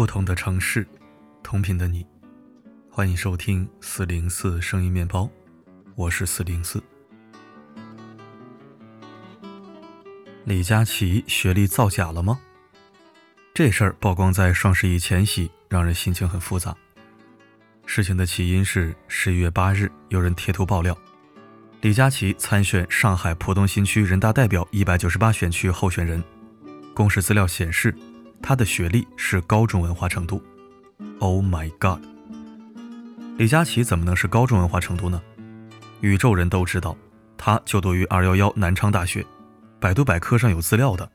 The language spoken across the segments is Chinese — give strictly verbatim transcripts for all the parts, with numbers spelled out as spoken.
不同的城市，同频的你，欢迎收听四零四声音面包，我是四零四。李佳琦学历造假了吗？这事儿曝光在双十一前夕，让人心情很复杂。事情的起因是十一月八日，有人贴图爆料，李佳琦参选上海浦东新区人大代表一百九十八选区候选人，公示资料显示，他的学历是高中文化程度。 Oh my god， 李佳琦怎么能是高中文化程度呢？宇宙人都知道，他就读于二幺幺南昌大学，百度百科上有资料的。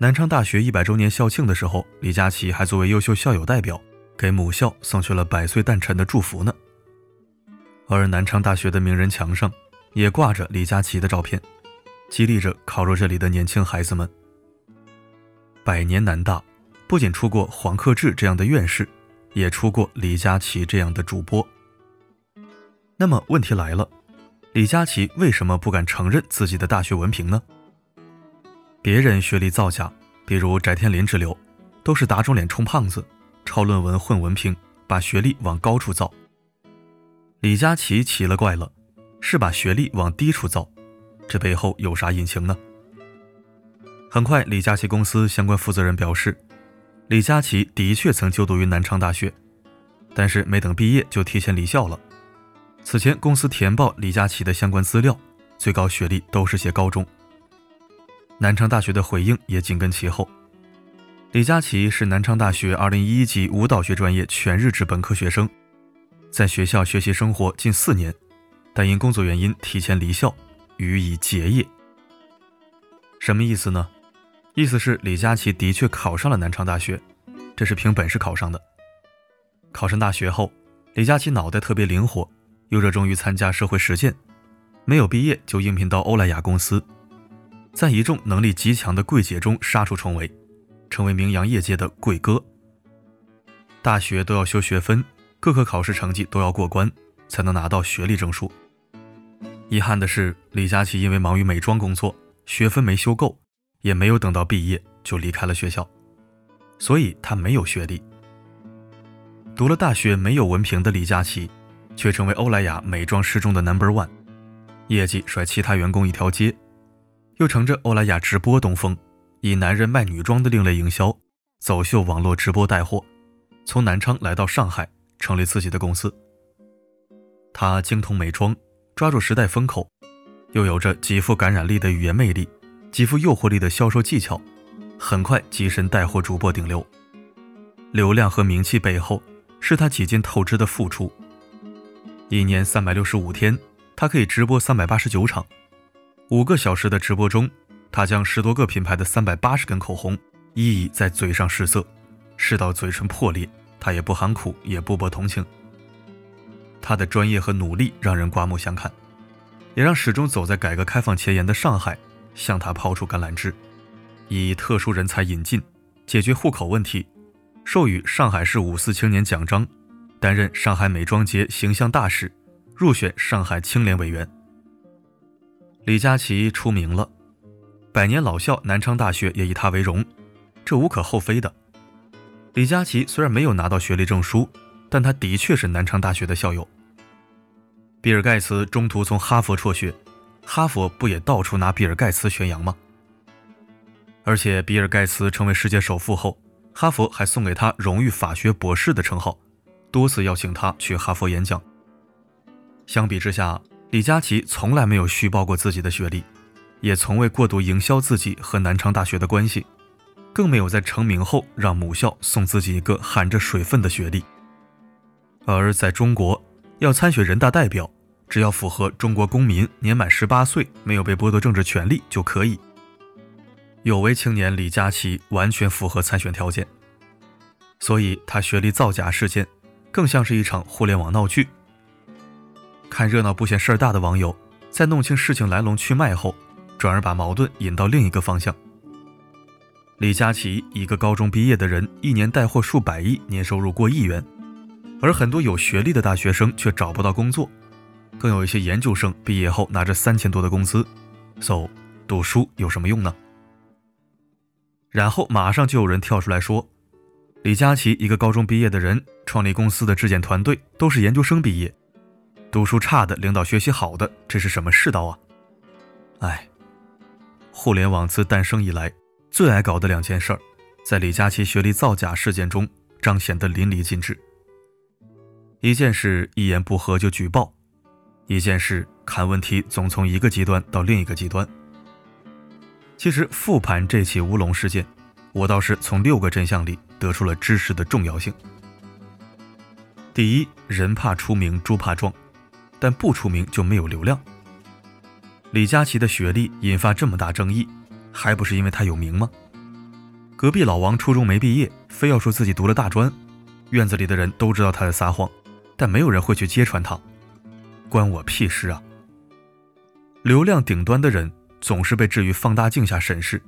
南昌大学一百周年校庆的时候，李佳琦还作为优秀校友代表，给母校送去了百岁诞辰的祝福呢。而南昌大学的名人墙上也挂着李佳琦的照片，激励着考入这里的年轻孩子们。百年南大不仅出过黄克志这样的院士，也出过李佳琦这样的主播。那么问题来了，李佳琦为什么不敢承认自己的大学文凭呢？别人学历造假，比如翟天临之流，都是打肿脸充胖子，抄论文混文凭，把学历往高处造。李佳琦奇了怪了，是把学历往低处造，这背后有啥隐情呢？很快，李佳琦公司相关负责人表示，李佳琦的确曾就读于南昌大学，但是没等毕业就提前离校了。此前公司填报李佳琦的相关资料，最高学历都是写高中。南昌大学的回应也紧跟其后，李佳琦是南昌大学二零一一级舞蹈学专业全日制本科学生，在学校学习生活近四年，但因工作原因提前离校，予以结业。什么意思呢？意思是李佳琦的确考上了南昌大学，这是凭本事考上的。考上大学后，李佳琦脑袋特别灵活，又热衷于参加社会实践，没有毕业就应聘到欧莱雅公司，在一众能力极强的柜姐中杀出重围，成为名扬业界的柜哥。大学都要修学分，各科考试成绩都要过关，才能拿到学历证书。遗憾的是，李佳琦因为忙于美妆工作，学分没修够，也没有等到毕业就离开了学校，所以他没有学历。读了大学没有文凭的李佳琦，却成为欧莱雅美妆师中的 number one， 业绩甩其他员工一条街，又乘着欧莱雅直播东风，以男人卖女装的另类营销，走秀网络直播带货，从南昌来到上海，成立自己的公司。他精通美妆，抓住时代风口，又有着极富感染力的语言魅力，极富诱惑力的销售技巧，很快跻身带货主播顶流。流量和名气背后，是他几近透支的付出。一年三百六十五天，他可以直播三百八十九场，五个小时的直播中，他将十多个品牌的三百八十根口红一一在嘴上试色，试到嘴唇破裂，他也不含苦，也不博同情。他的专业和努力让人刮目相看，也让始终走在改革开放前沿的上海向他抛出橄榄枝，以特殊人才引进，解决户口问题，授予上海市五四青年奖章，担任上海美妆节形象大使，入选上海青联委员。李佳琦出名了，百年老校南昌大学也以他为荣，这无可厚非的。李佳琦虽然没有拿到学历证书，但他的确是南昌大学的校友。比尔盖茨中途从哈佛辍学，哈佛不也到处拿比尔盖茨宣扬吗？而且比尔盖茨成为世界首富后，哈佛还送给他荣誉法学博士的称号，多次邀请他去哈佛演讲。相比之下，李佳琦从来没有虚报过自己的学历，也从未过度营销自己和南昌大学的关系，更没有在成名后让母校送自己一个含着水分的学历。而在中国，要参选人大代表，只要符合中国公民年满十八岁，没有被剥夺政治权利就可以。有为青年李佳琦完全符合参选条件，所以他学历造假事件更像是一场互联网闹剧。看热闹不嫌事儿大的网友，在弄清事情来龙去脉后，转而把矛盾引到另一个方向。李佳琦一个高中毕业的人，一年带货数百亿，年收入过亿元，而很多有学历的大学生却找不到工作，更有一些研究生毕业后拿着三千多的工资， so 读书有什么用呢？然后马上就有人跳出来说，李佳琦一个高中毕业的人，创立公司的质检团队都是研究生毕业，读书差的领导学习好的，这是什么世道啊？哎，互联网自诞生以来，最爱搞的两件事儿，在李佳琦学历造假事件中彰显得淋漓尽致。一件是一言不合就举报，一件事看问题总从一个极端到另一个极端。其实复盘这起乌龙事件，我倒是从六个真相里得出了知识的重要性。第一，人怕出名猪怕壮，但不出名就没有流量。李佳琦的学历引发这么大争议，还不是因为他有名吗？隔壁老王初中没毕业，非要说自己读了大专，院子里的人都知道他在撒谎，但没有人会去揭穿他，关我屁事啊！流量顶端的人总是被置于放大镜下审视，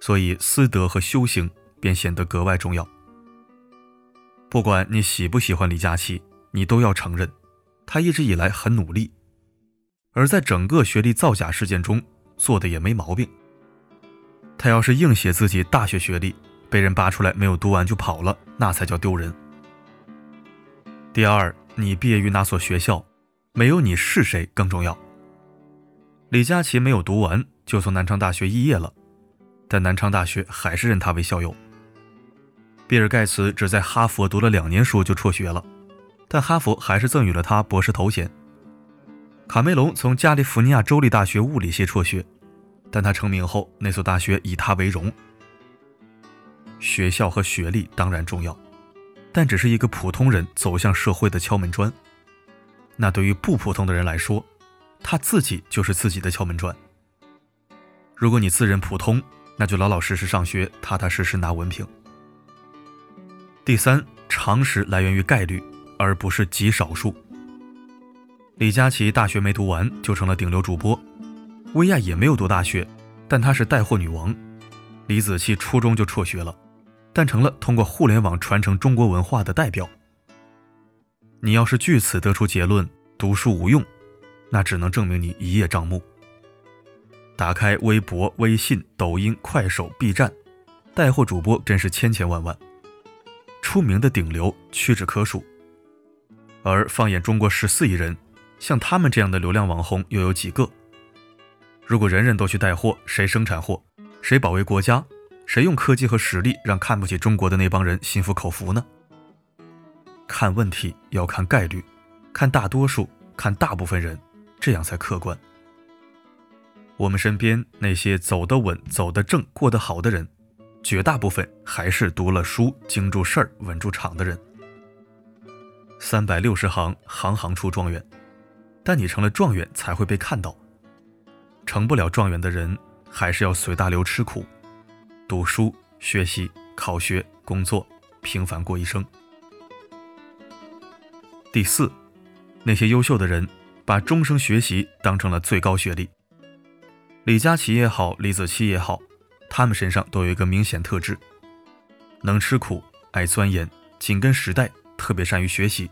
所以私德和修行便显得格外重要。不管你喜不喜欢李佳琦，你都要承认他一直以来很努力，而在整个学历造假事件中做的也没毛病。他要是硬写自己大学学历，被人扒出来没有读完就跑了，那才叫丢人。第二，你毕业于哪所学校，没有你是谁更重要。李佳琦没有读完就从南昌大学肄业了，但南昌大学还是认他为校友。比尔盖茨只在哈佛读了两年书就辍学了，但哈佛还是赠予了他博士头衔。卡梅隆从加利福尼亚州立大学物理系辍学，但他成名后那所大学以他为荣。学校和学历当然重要，但只是一个普通人走向社会的敲门砖。那对于不普通的人来说，他自己就是自己的敲门砖。如果你自认普通，那就老老实实上学，踏踏实实拿文凭。第三，常识来源于概率，而不是极少数。李佳琦大学没读完就成了顶流主播，薇娅也没有读大学，但她是带货女王。李子柒初中就辍学了，但成了通过互联网传承中国文化的代表。你要是据此得出结论，读书无用，那只能证明你一叶障目。打开微博、微信、抖音、快手、B 站，带货主播真是千千万万，出名的顶流屈指可数。而放眼中国十四亿人，像他们这样的流量网红又有几个？如果人人都去带货，谁生产货？谁保卫国家？谁用科技和实力让看不起中国的那帮人心服口服呢？看问题要看概率，看大多数，看大部分人，这样才客观。我们身边那些走得稳、走得正、过得好的人，绝大部分还是读了书、经住事儿、稳住场的人。三百六十行，行行出状元，但你成了状元才会被看到。成不了状元的人，还是要随大流吃苦，读书、学习、考学、工作，平凡过一生。第四，那些优秀的人把终生学习当成了最高学历。李佳琦也好，李子柒也好，他们身上都有一个明显特质，能吃苦，爱钻研，紧跟时代，特别善于学习，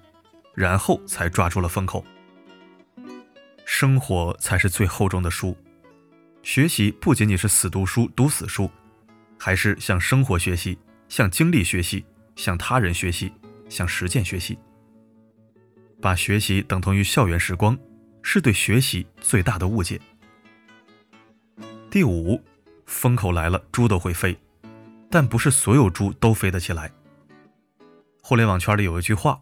然后才抓住了风口。生活才是最厚重的书，学习不仅仅是死读书、读死书，还是向生活学习，向经历学习，向他人学习，向实践学习。把学习等同于校园时光，是对学习最大的误解。第五，风口来了，猪都会飞，但不是所有猪都飞得起来。互联网圈里有一句话，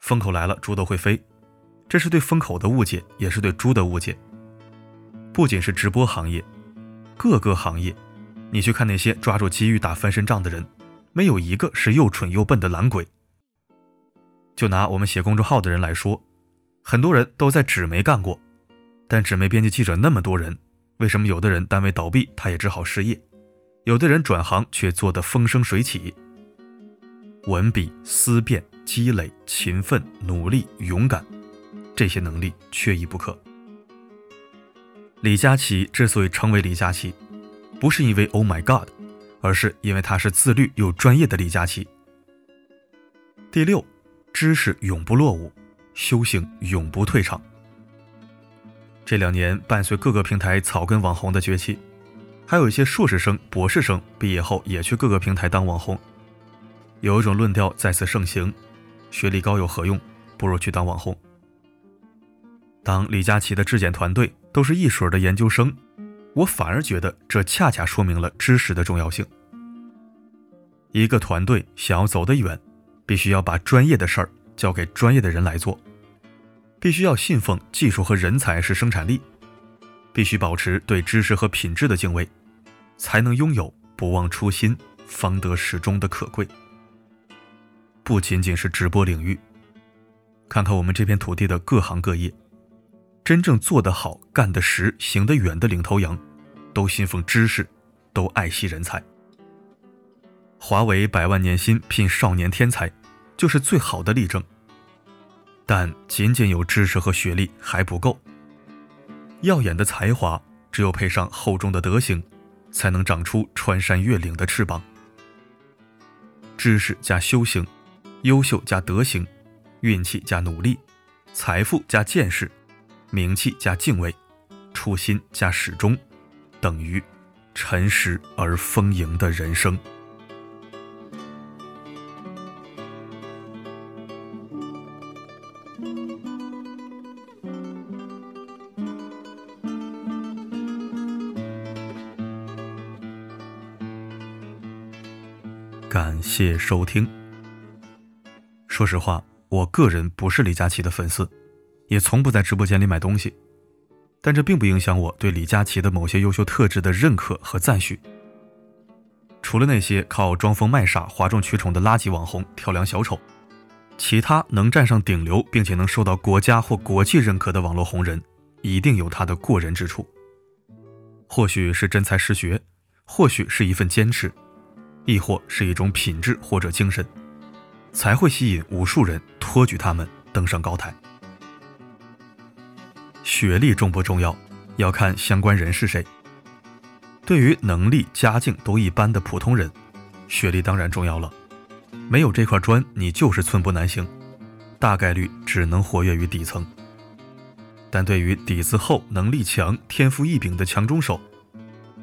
风口来了，猪都会飞，这是对风口的误解，也是对猪的误解。不仅是直播行业，各个行业，你去看那些抓住机遇打翻身仗的人，没有一个是又蠢又笨的懒鬼。就拿我们写公众号的人来说，很多人都在纸媒干过，但纸媒编辑记者那么多人，为什么有的人单位倒闭他也只好失业，有的人转行却做得风生水起？文笔、思辨、积累、勤奋、努力、勇敢，这些能力缺一不可。李佳琦之所以成为李佳琦，不是因为 Oh my God， 而是因为他是自律又专业的李佳琦。第六，知识永不落伍，修行永不退场。这两年伴随各个平台草根网红的崛起，还有一些硕士生、博士生毕业后也去各个平台当网红，有一种论调再次盛行：学历高有何用？不如去当网红。当李佳琦的质检团队都是一水的研究生，我反而觉得这恰恰说明了知识的重要性。一个团队想要走得远，必须要把专业的事儿交给专业的人来做，必须要信奉技术和人才是生产力，必须保持对知识和品质的敬畏，才能拥有不忘初心方得始终的可贵。不仅仅是直播领域，看看我们这片土地的各行各业，真正做得好、干得实、行得远的领头羊，都信奉知识，都爱惜人才。华为百万年薪聘少年天才，就是最好的例证。但仅仅有知识和学历还不够，耀眼的才华只有配上厚重的德行，才能长出穿山越岭的翅膀。知识加修行，优秀加德行，运气加努力，财富加见识，名气加敬畏，初心加始终，等于诚实而丰盈的人生。感谢收听。说实话，我个人不是李佳琦的粉丝，也从不在直播间里买东西，但这并不影响我对李佳琦的某些优秀特质的认可和赞许。除了那些靠装疯卖傻、哗众取宠的垃圾网红、跳梁小丑，其他能站上顶流并且能受到国家或国际认可的网络红人，一定有他的过人之处。或许是真才实学，或许是一份坚持，亦或是一种品质或者精神，才会吸引无数人托举他们登上高台。学历重不重要，要看相关人是谁。对于能力、家境都一般的普通人，学历当然重要了，没有这块砖，你就是寸步难行，大概率只能活跃于底层。但对于底子厚、能力强、天赋异禀的强中手，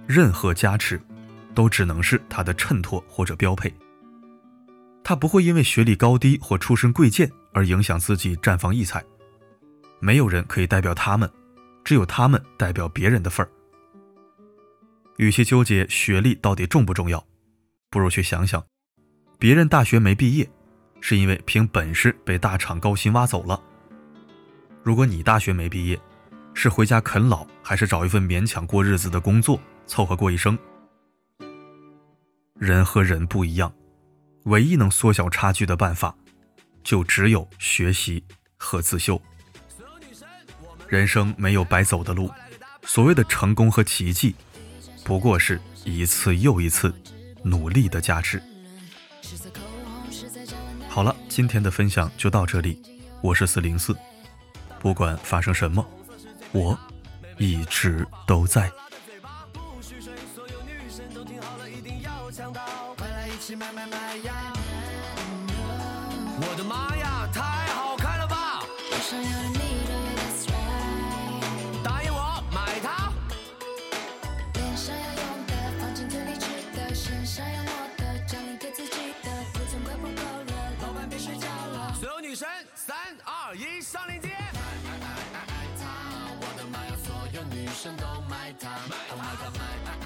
任何加持都只能是他的衬托或者标配。他不会因为学历高低或出身贵贱而影响自己绽放异彩。没有人可以代表他们，只有他们代表别人的份儿。与其纠结学历到底重不重要，不如去想想，别人大学没毕业，是因为凭本事被大厂高薪挖走了。如果你大学没毕业，是回家啃老，还是找一份勉强过日子的工作，凑合过一生？人和人不一样，唯一能缩小差距的办法，就只有学习和自修。人生没有白走的路，所谓的成功和奇迹，不过是一次又一次努力的加持。好了，今天的分享就到这里，我是四零四，不管发生什么，我一直都在。快来一起买买买呀！我的妈呀，太好看了吧！答应我，买它。脸上要用的，放进嘴里吃的，身上要抹的，奖励给自己的，库存快不够了，老板别睡觉了。所有女神，三二一，上链接！我的妈呀，所有女神都买它，买它买它买它买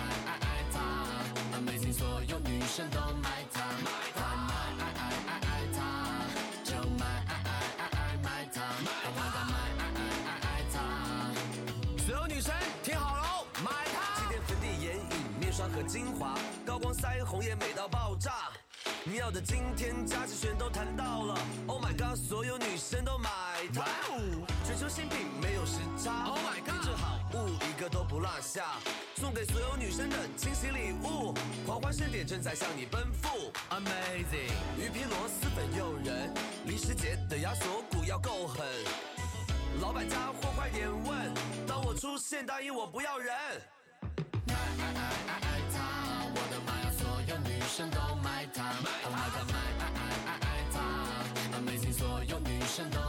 它。Amazing， 所有女生都买它，买它，买爱爱爱爱它，就买爱爱爱爱买它，买它，买爱爱爱爱它。所有女生听好喽，买它！气垫、粉底、眼影、面刷和精华，高光、腮红也美到爆炸。你要的今天佳琦全都谈到了 ，Oh my god， 所有女生都买它。Wow， 全球新品没有时差 ，Oh my god， 定制好物一个都不落下。送给所有女生的惊喜礼物，狂欢盛典正在向你奔赴 ，Amazing！ 鱼皮螺丝粉诱人，李世杰的鸭锁骨要够狠。老板家货快点问，当我出现答应我不要人。爱爱爱爱爱它，我的妈呀，所有女生都买它，买它买它买它买它 ，Amazing！ 所有女生都。